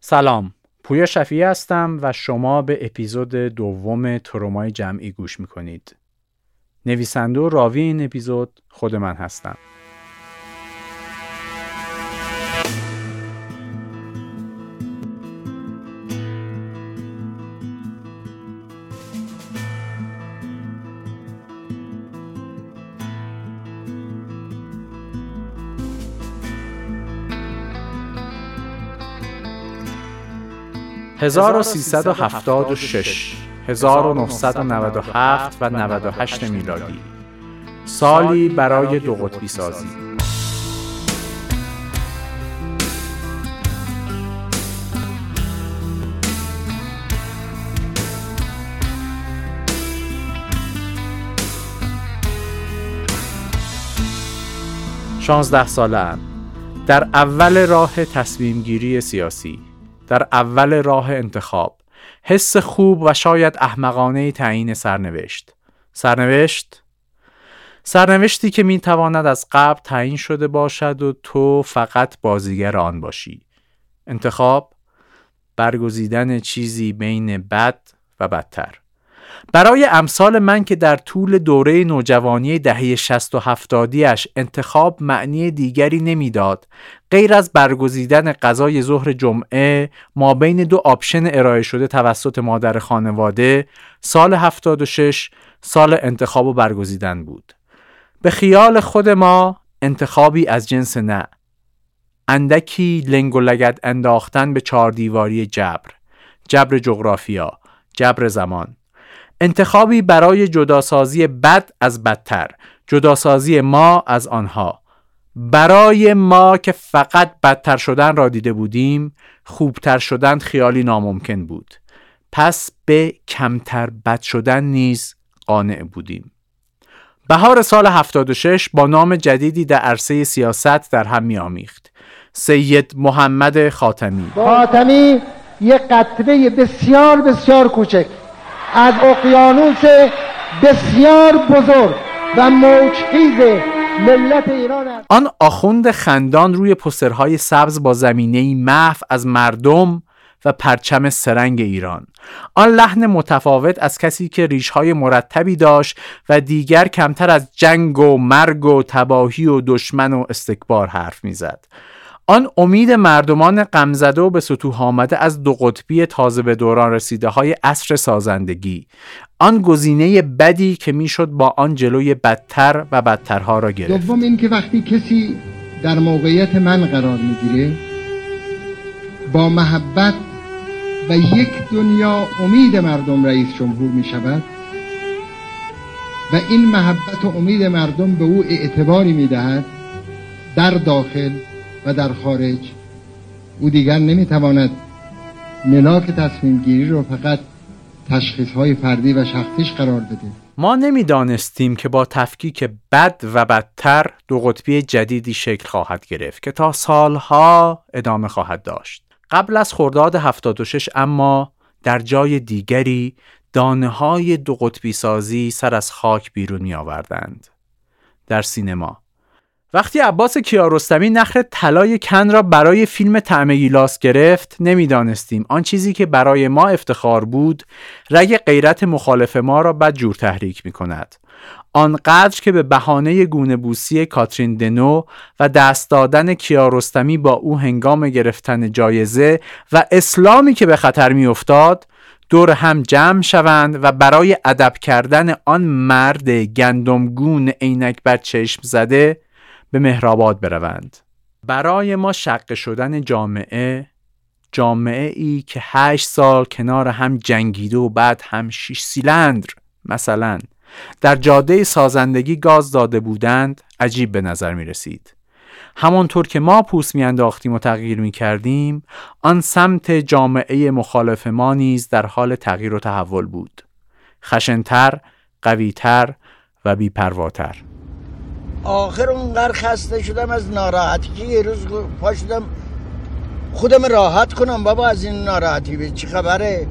سلام، پویا شفیعی هستم و شما به اپیزود دوم ترومای جمعی گوش میکنید. نویسنده و راوی این اپیزود خود من هستم.1376 1997 و 98 میلادی، سالی برای دو قطبی سازی. شانزده ساله‌ام، در اول راه تصمیم گیری سیاسی، در اول راه انتخاب، حس خوب و شاید احمقانه تعیین سرنوشتی که می تواند از قبل تعیین شده باشد و تو فقط بازیگر آن باشی. انتخاب، برگزیدن چیزی بین بد و بدتر. برای امثال من که در طول دوره نوجوانی دهه 60 و 70 انتخاب معنی دیگری نمیداد غیر از برگزیدن غذای ظهر جمعه ما بین دو آپشن ارائه شده توسط مادر خانواده، سال 76 سال انتخاب و برگزیدن بود. به خیال خود ما انتخابی از جنس نه، اندکی لنگ و لگد انداختن به چهار دیواری جبر جغرافیا، جبر زمان. انتخابی برای جداسازی بد از بدتر، جداسازی ما از آنها، برای ما که فقط بدتر شدن را دیده بودیم. خوبتر شدن خیالی ناممکن بود، پس به کمتر بد شدن نیز قانع بودیم. بهار سال 76 با نام جدیدی در عرصه سیاست در هم می‌آمیخت، سید محمد خاتمی یک قطبه بسیار بسیار کوچک از اقیانوس بسیار بزرگ و موج‌خیز ملت ایران است. آن آخوند خندان روی پوسترهای سبز با زمینه‌ای محو از مردم و پرچم سرنگ ایران، آن لحن متفاوت از کسی که ریش‌های مرتبی داشت و دیگر کمتر از جنگ و مرگ و تباهی و دشمن و استکبار حرف می‌زد، آن امید مردمان غمزده و به سطوح آمده از دو قطبی تازه به دوران رسیده های عصر سازندگی، آن گزینه بدی که میشد با آن جلوی بدتر و بدترها را گرفت. دوم این که وقتی کسی در موقعیت من قرار میگیره، با محبت و یک دنیا امید مردم رئیس جمهور می شود و این محبت و امید مردم به او اعتباری می دهد در داخل و در خارج. او دیگر نمیتواند ملاک تصمیم گیری رو فقط تشخیص‌های فردی و شخصیش قرار بده. ما نمیدانستیم که با تفکیک بد و بدتر دو قطبی جدیدی شکل خواهد گرفت که تا سالها ادامه خواهد داشت. قبل از خرداد 76 اما در جای دیگری دانه‌های دو قطبی سازی سر از خاک بیرون می آوردند. در سینما، وقتی عباس کیارستمی نخل طلای کن را برای فیلم طعم گیلاس گرفت، نمیدانستیم آن چیزی که برای ما افتخار بود، رگ غیرت مخالف ما را بدجور تحریک می‌کند. آنقدر که به بهانه گونه‌بوسی کاترین دنو و دست دادن کیارستمی با او هنگام گرفتن جایزه و اسلامی که به خطر می‌افتاد، دور هم جمع شوند و برای ادب کردن آن مرد گندمگون عینک بر چشم زده به مهرآباد بروند. برای ما شق شدن جامعه ای که 8 سال کنار هم جنگیده و بعد هم 6 سیلندر مثلا در جاده سازندگی گاز داده بودند عجیب به نظر می رسید. همانطور که ما پوست می انداختیم و تغییر می کردیم، آن سمت جامعه مخالف ما نیز در حال تغییر و تحول بود، خشنتر، قویتر و بیپرواتر. آخر اونقدر خسته شدم از ناراحتی که یه روز پاشدم خودم راحت کنم. بابا از این ناراحتی به چی خبره؟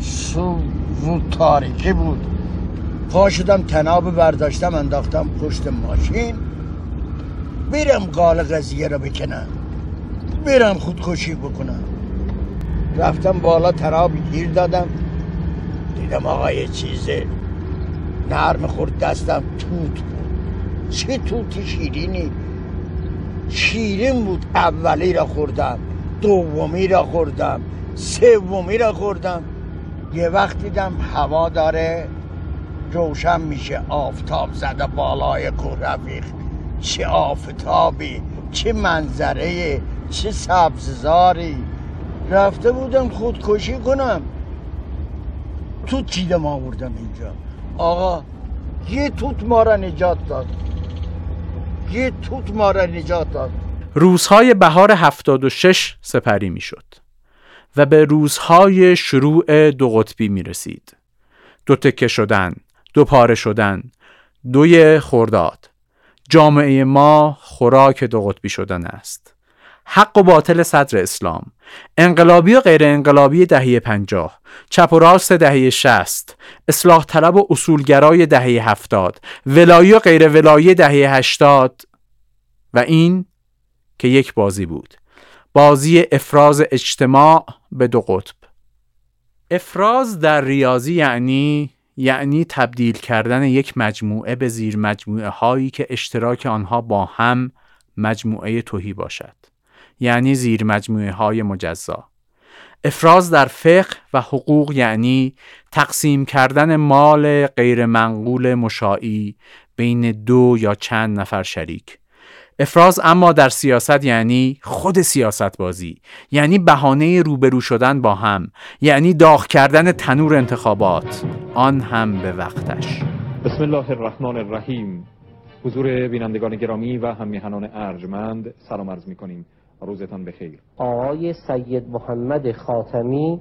زود تاریکی بود، پاشدم تناب برداشتم انداختم پشت ماشین، بیرم قال قضیه رو بکنم. برم خودکشی بکنم. رفتم بالا تراب گیر دادم، دیدم آقا یه چیزه نرم خورد دستم، توت بود. چه توتی شیرینی، شیرین بود. اولی را خوردم، دومی را خوردم، سومی را خوردم. یه وقت دیدم هوا داره روشن میشه، آفتاب زده بالای کوه رفیق. چه آفتابی، چه منظره، چه سبززاری. رفته بودم خودکشی کنم، توت چیدم آوردم اینجا. آقا یه توت ما را نجات داد، یه توت ما را نجات داد. روزهای بهار 76 سپری میشد و به روزهای شروع دو قطبی می رسید. دو تکه شدن، دو پاره شدن، دوی خرداد. جامعه ما خوراک دو قطبی شدن است. حق و باطل صدر اسلام، انقلابی و غیر انقلابی دهه 50، چپ و راست دهه 60، اصلاح طلب و اصولگرای دهه 70، ولایی و غیر ولایی دهه 80. و این که یک بازی بود، بازی افراز اجتماع به دو قطب. افراز در ریاضی یعنی تبدیل کردن یک مجموعه به زیر مجموعه هایی که اشتراک آنها با هم مجموعه تهی باشد، یعنی زیر مجموعه های مجزا. افراز در فقه و حقوق یعنی تقسیم کردن مال غیر منقول مشائی بین دو یا چند نفر شریک. افراز اما در سیاست یعنی خود سیاست بازی، یعنی بهانه روبرو شدن با هم، یعنی داغ کردن تنور انتخابات، آن هم به وقتش. بسم الله الرحمن الرحیم. حضور بینندگان گرامی و هممیهنان ارجمند سلام عرض می‌کنیم. روزتان بخیر. آقای سید محمد خاتمی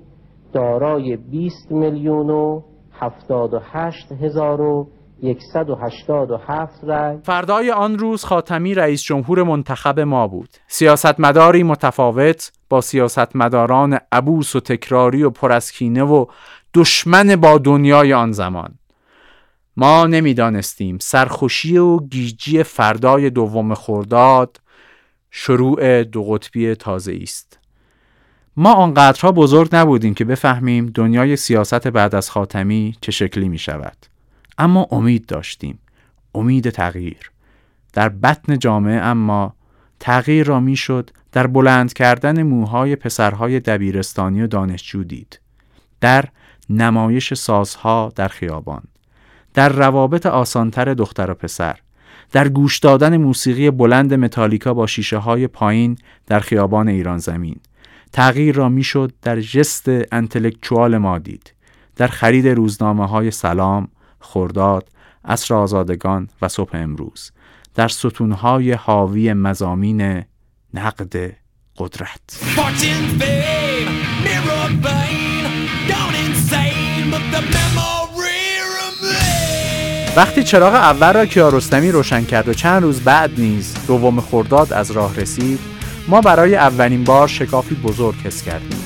دارای 20,078,187 رأی. فردای آن روز خاتمی رئیس جمهور منتخب ما بود. سیاستمداری متفاوت با سیاستمداران عبوس و تکراری و پراسکینه و دشمن با دنیای آن زمان. ما نمیدانستیم سرخوشی و گیجی فردای 2 خرداد شروع دو قطبی تازه است. ما آنقدرها بزرگ نبودیم که بفهمیم دنیای سیاست بعد از خاتمی چه شکلی می شود، اما امید داشتیم، امید تغییر. در بطن جامعه اما تغییر را می شد در بلند کردن موهای پسرهای دبیرستانی و دانشجو دید، در نمایش سازها در خیابان، در روابط آسانتر دختر و پسر، در گوش دادن موسیقی بلند متالیکا با شیشه های پایین در خیابان ایران زمین. تغییر را می شد در جست انتلکچوال ما دید، در خرید روزنامه های سلام، خرداد، عصر آزادگان و صبح امروز، در ستون های حاوی مضامین نقد قدرت. وقتی چراغ اول را کیارستمی روشن کرد و چند روز بعد نیز 2 خرداد از راه رسید، ما برای اولین بار شکافی بزرگ حس کردیم.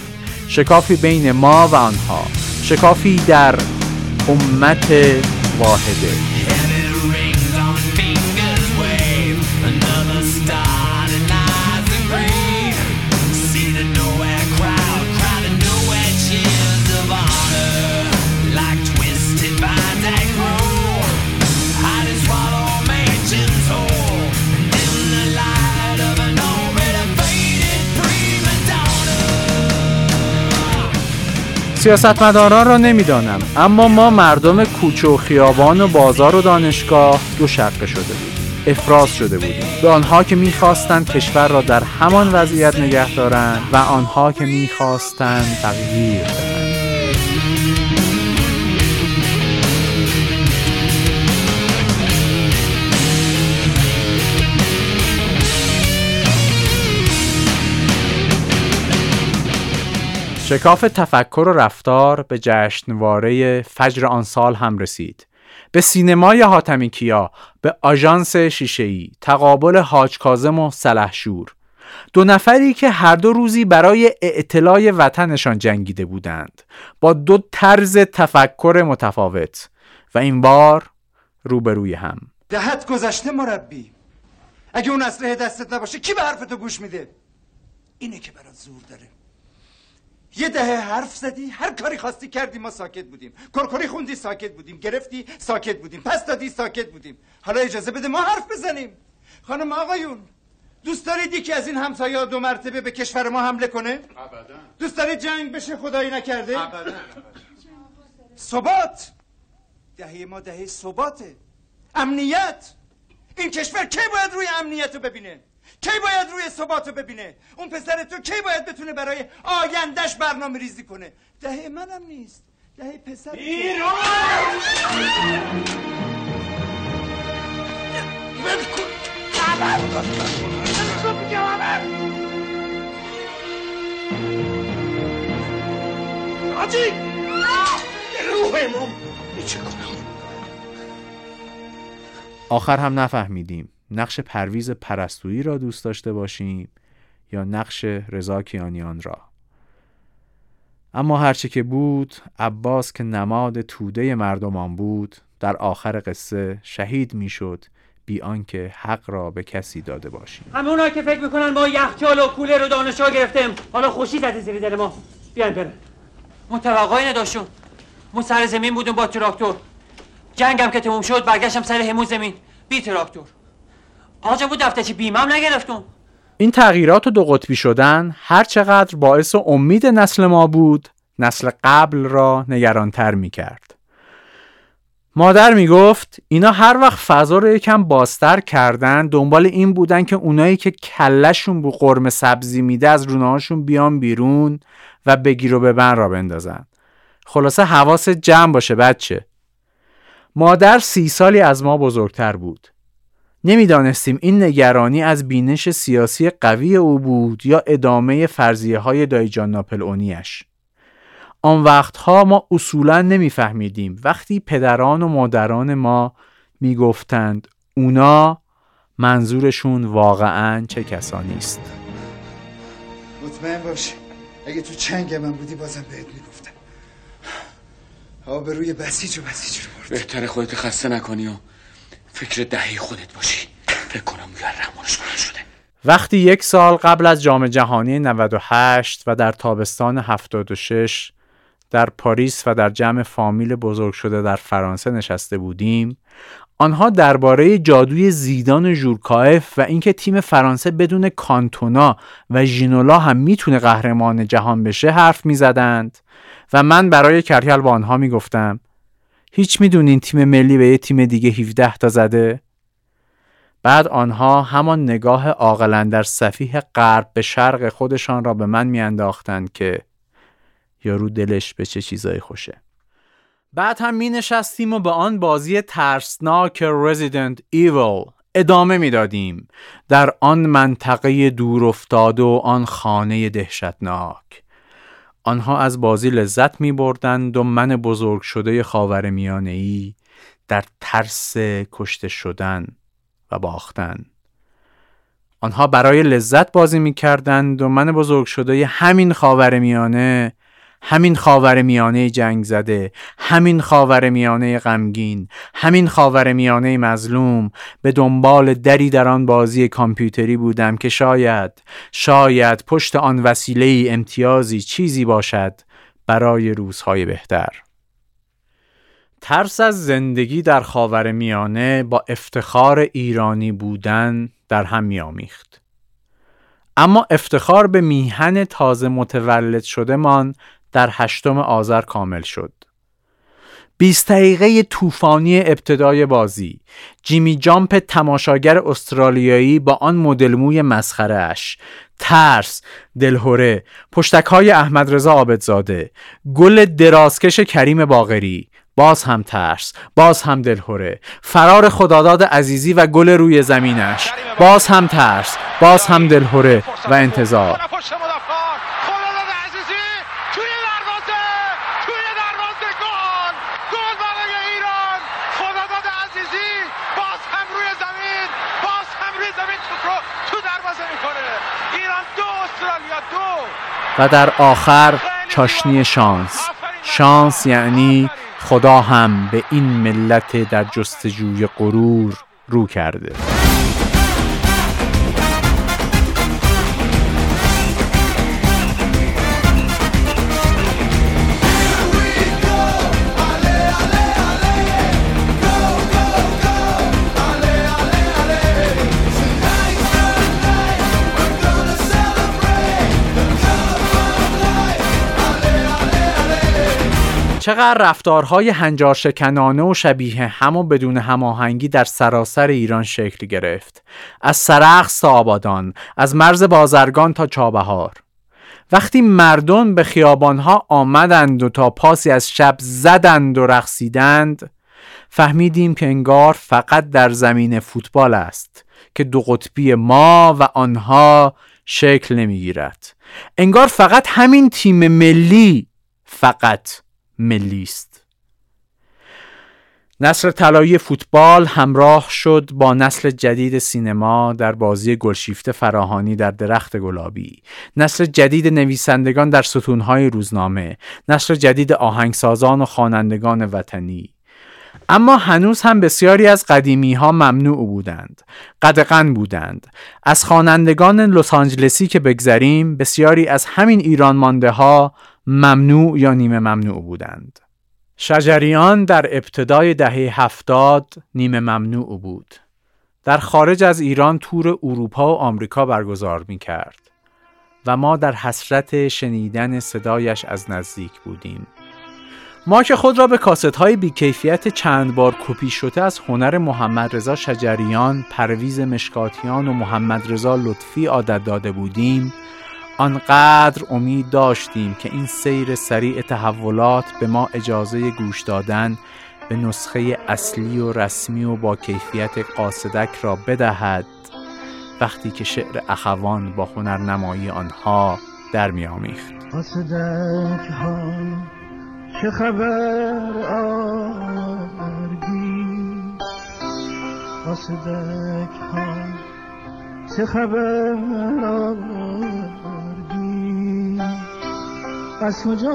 شکافی بین ما و آنها، شکافی در امت واحده. سیاستمداران را نمیدانم، اما ما مردم کوچه و خیابان و بازار و دانشگاه دو شقه شده بودیم، افراز شده بودیم. به آنها که میخواستند کشور را در همان وضعیت نگه دارند و آنها که میخواستند تغییر بدهند. شکاف تفکر و رفتار به جشنواره فجر آن سال هم رسید، به سینمای حاتمی کیا، به آژانس شیشه‌ای، تقابل حاج کاظم و سلحشور، 2 نفری که هر دو روزی برای اعتلای وطنشان جنگیده بودند، با 2 طرز تفکر متفاوت و این بار روبروی هم. دهت گذشته مربی، اگه اون اسلحه دستت نباشه کی به حرفتو گوش میده؟ اینه که برات زور داره. یه دهه حرف زدی، هر کاری خواستی کردی، ما ساکت بودیم. کرکری خوندی، ساکت بودیم. گرفتی، ساکت بودیم. پس دادی، ساکت بودیم. حالا اجازه بده ما حرف بزنیم. خانم آقایون، دوست دارید یکی از این همسایه‌ها دو مرتبه به کشور ما حمله کنه؟ ابداً. دوست دارید جنگ بشه خدایی نکرده؟ ابداً. ثبات. دهه ما دهه ثباته. امنیت. این کشور کی باید روی امنیت رو ببینه؟ کی باید روی ثبات رو ببینه؟ اون پسر تو کی باید بتونه برای آیندهش برنامه ریزی کنه؟ دهه منم نیست، دهه پسر تو. آجی روح ما چه کنم؟ آخر هم نفهمیدیم نقش پرویز پرستویی را دوست داشته باشیم یا نقش رضا کیانیان را. اما هرچی که بود، عباس که نماد توده مردمان بود در آخر قصه شهید می شد بی آنکه حق را به کسی داده باشیم. همونها که فکر میکنن با یخچال و کوله رو دانشگاه گرفتم، حالا خوشی زده زیر دل ما. بیان برن. متوقعی نداشتم. ما سر زمین بودم با تراکتور. جنگم که تموم شد برگشتم سر همون زمین بی تراکتور. آجا بود دفتر چی بیمم نگرفتم. این تغییرات و دو قطبی شدن هر چقدر باعث امید نسل ما بود، نسل قبل را نگرانتر میکرد. مادر میگفت اینا هر وقت فضا رو یکم بازتر کردن دنبال این بودن که اونایی که کلشون بو قرمه سبزی میده از رونه‌هاشون بیان بیرون و بگیر و ببن را بندازن. خلاصه حواست جمع باشه بچه. مادر 30 سالی از ما بزرگتر بود. نمیدانستیم این نگرانی از بینش سیاسی قوی او بود یا ادامه فرضیه های دایجان ناپلئونیش. آن وقتها ما اصولا نمیفهمیدیم وقتی پدران و مادران ما میگفتند اونا منظورشون واقعاً چه کسانی است. مطمئن باش اگه تو چنگ من بودی بازم بهت میگفتم. آبروی بسیج رو برد. بهتره خودت خسته نکنی و فکر دهی خودت باشی. فکر کنم یارمونش کنن شده. وقتی 1 سال قبل از جام جهانی 98 و در تابستان 76 در پاریس و در جمع فامیل بزرگ شده در فرانسه نشسته بودیم، آنها درباره جادوی زیدان و ژورکایف و اینکه تیم فرانسه بدون کانتونا و ژینولا هم میتونه قهرمان جهان بشه حرف میزدند و من برای کرکل با آنها میگفتم هیچ میدونین تیم ملی به یه تیم دیگه 17 تا زده؟ بعد آنها همان نگاه عاقلانه در سفیه غرب به شرق خودشان را به من میانداختند که یارو دلش به چه چیزایی خوشه. بعد هم می نشستیم و به آن بازی ترسناک Resident Evil ادامه می دادیم در آن منطقه دور افتاده و آن خانه دهشتناک. آنها از بازی لذت می بردند و من بزرگ شده خاورمیانه‌ای در ترس کشته شدن و باختن. آنها برای لذت بازی می کردند و من بزرگ شده همین خاورمیانه، همین خاورمیانه جنگ زده، همین خاورمیانه غمگین، همین خاورمیانه مظلوم به دنبال دری در آن بازی کامپیوتری بودم که شاید پشت آن وسیله امتیازی چیزی باشد برای روزهای بهتر. ترس از زندگی در خاورمیانه با افتخار ایرانی بودن در هم می‌آمیخت. اما افتخار به میهن تازه متولد شده من در 8 آذر کامل شد. 20 دقیقه طوفانی ابتدای بازی، جیمی جامپ تماشاگر استرالیایی با آن مدل موی مسخره اش، ترس، دلهره، پشتک‌های احمد رضا عابدزاده، گل درازکش کریم باقری، باز هم ترس، باز هم دلهره، فرار خداداد عزیزی و گل روی زمینش، باز هم ترس، باز هم دلهره و انتظار. و در آخر چاشنی شانس یعنی خدا هم به این ملت در جستجوی غرور رو کرده. چقدر رفتارهای هنجارشکنانه و شبیه هم و بدون هماهنگی در سراسر ایران شکل گرفت، از سرخس تا آبادان، از مرز بازرگان تا چابهار. وقتی مردم به خیابانها آمدند و تا پاسی از شب زدند و رقصیدند، فهمیدیم که انگار فقط در زمین فوتبال است که دو قطبی ما و آنها شکل نمیگیرد. انگار فقط همین تیم ملی فقط ملی است. نسل طلایی فوتبال همراه شد با نسل جدید سینما در بازی گلشیفته فراهانی در درخت گلابی، نسل جدید نویسندگان در ستونهای روزنامه، نسل جدید آهنگسازان و خوانندگان وطنی. اما هنوز هم بسیاری از قدیمی ها ممنوع بودند، قدغن بودند. از خوانندگان لس آنجلسی که بگذریم، بسیاری از همین ایران مانده ها ممنوع یا نیمه ممنوع بودند. شجریان در ابتدای دهه 70 نیمه ممنوع بود. در خارج از ایران تور اروپا و آمریکا برگزار می کرد و ما در حسرت شنیدن صدایش از نزدیک بودیم. ما که خود را به کاست‌های بی‌کیفیت چند بار کپی شده از هنر محمد رضا شجریان، پرویز مشکاتیان و محمد رضا لطفی عادت داده بودیم، آنقدر امید داشتیم که این سیر سریع تحولات به ما اجازه گوش دادن به نسخه اصلی و رسمی و با کیفیت قاصدک را بدهد، وقتی که شعر اخوان با هنرنمایی آنها در می‌آمیخت. چه خبر آوردی قاصدک ها، چه خبر آوردی، از کجا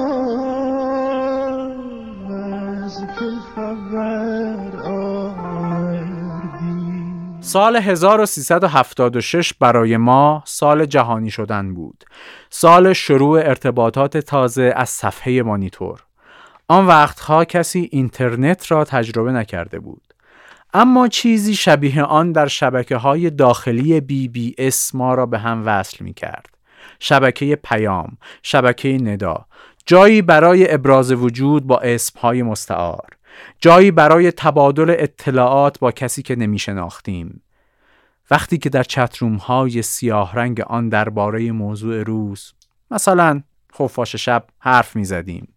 از که خبر آوردی. سال 1376 برای ما سال جهانی شدن بود، سال شروع ارتباطات تازه از صفحه مانیتور. آن وقتها کسی اینترنت را تجربه نکرده بود، اما چیزی شبیه آن در شبکه‌های داخلی BBS ما را به هم وصل می‌کرد. شبکه پیام، شبکه ندا، جایی برای ابراز وجود با اسم‌های مستعار، جایی برای تبادل اطلاعات با کسی که نمی‌شناختیم. وقتی که در چتروم‌های سیاه رنگ آن درباره موضوع روز، مثلا خفاش شب، حرف می‌زدیم.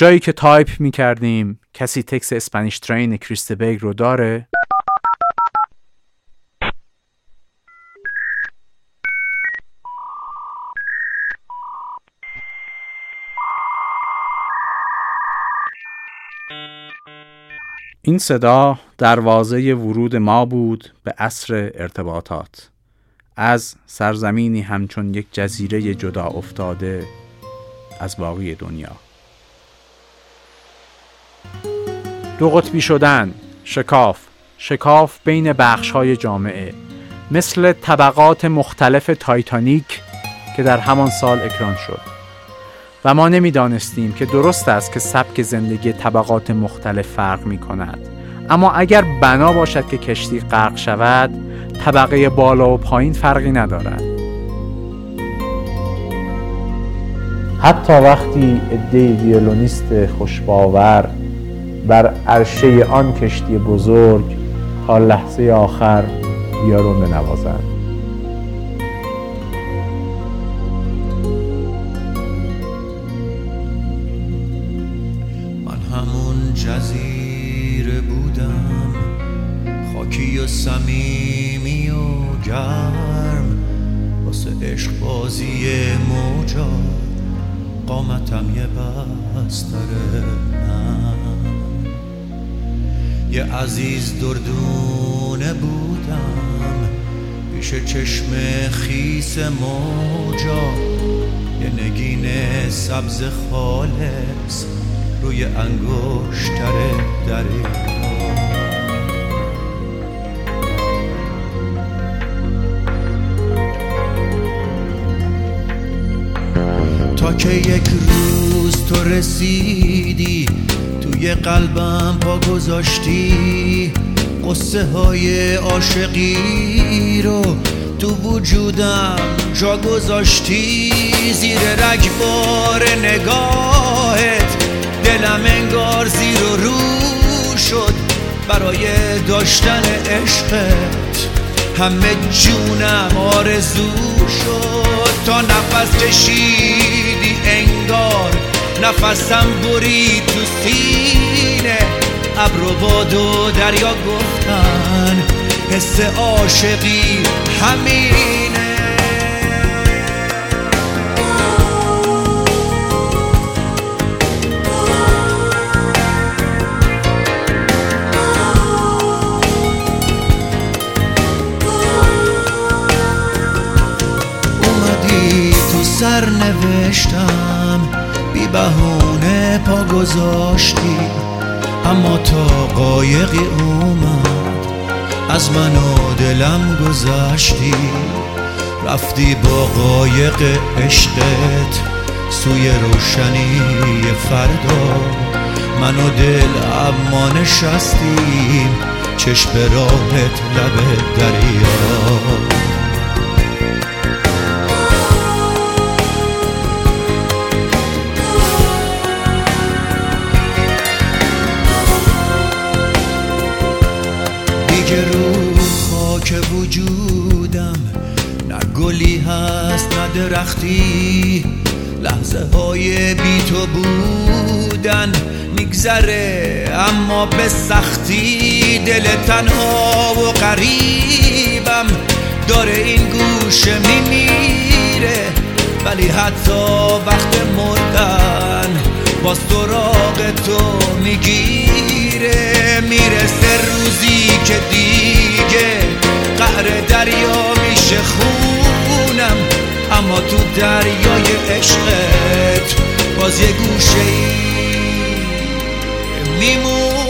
جایی که تایپ می کردیم کسی تکس اسپانیش ترین کریستبرگ رو داره؟ این صدا دروازه ورود ما بود به عصر ارتباطات، از سرزمینی همچون یک جزیره جدا افتاده از باقی دنیا. دو قطبی شدن، شکاف بین بخش‌های جامعه، مثل طبقات مختلف تایتانیک که در همان سال اکران شد. و ما نمی‌دانستیم که درست است که سبک زندگی طبقات مختلف فرق می‌کند، اما اگر بنا باشد که کشتی غرق شود، طبقه بالا و پایین فرقی ندارد. حتی وقتی عده‌ای ویولونیست خوشباور بر عرشه آن کشتی بزرگ تا لحظه آخر یارو بنوازند. من همون جزیره بودم، خاکی و صمیمی و گرم، واسه عشق بازی موجا قامتم یه بستره من. یه عزیز دردونه بودم، پیش چشم خیس موجا، یه نگین سبز خالص روی انگشتر دریا. تا که یک روز تو رسیدی، توی قلبم پا گذاشتی، قصه های عاشقی رو تو وجودم جا گذاشتی. زیر رگبار نگاهت دلم انگار زیر و رو شد برای داشتن عشقت، همه جونم آرزو شد. تا نفس کشیدی انگار نفسم برید تو سینه، ابر و باد و دریا گفتن حس عاشقی همینه. سر نوشتم بی بهونه پا گذاشتی، اما تا قایقی اومد از من و دلم گذشتی، رفتی با قایق عشقت سوی روشنی فردا، من و دل اما نشستیم چشم راهت لب دریا. درختی لحظه های بی تو بودن میگذره اما به سختی، دل تنها و غریبم داره این گوشه میمیره، ولی حتی وقت مردن باز سراغ تو میگیره. میرسه روزی که دیگه قهر دریا میشه خونم، اما تو دریای عشقت باز یه گوشه ای میمون.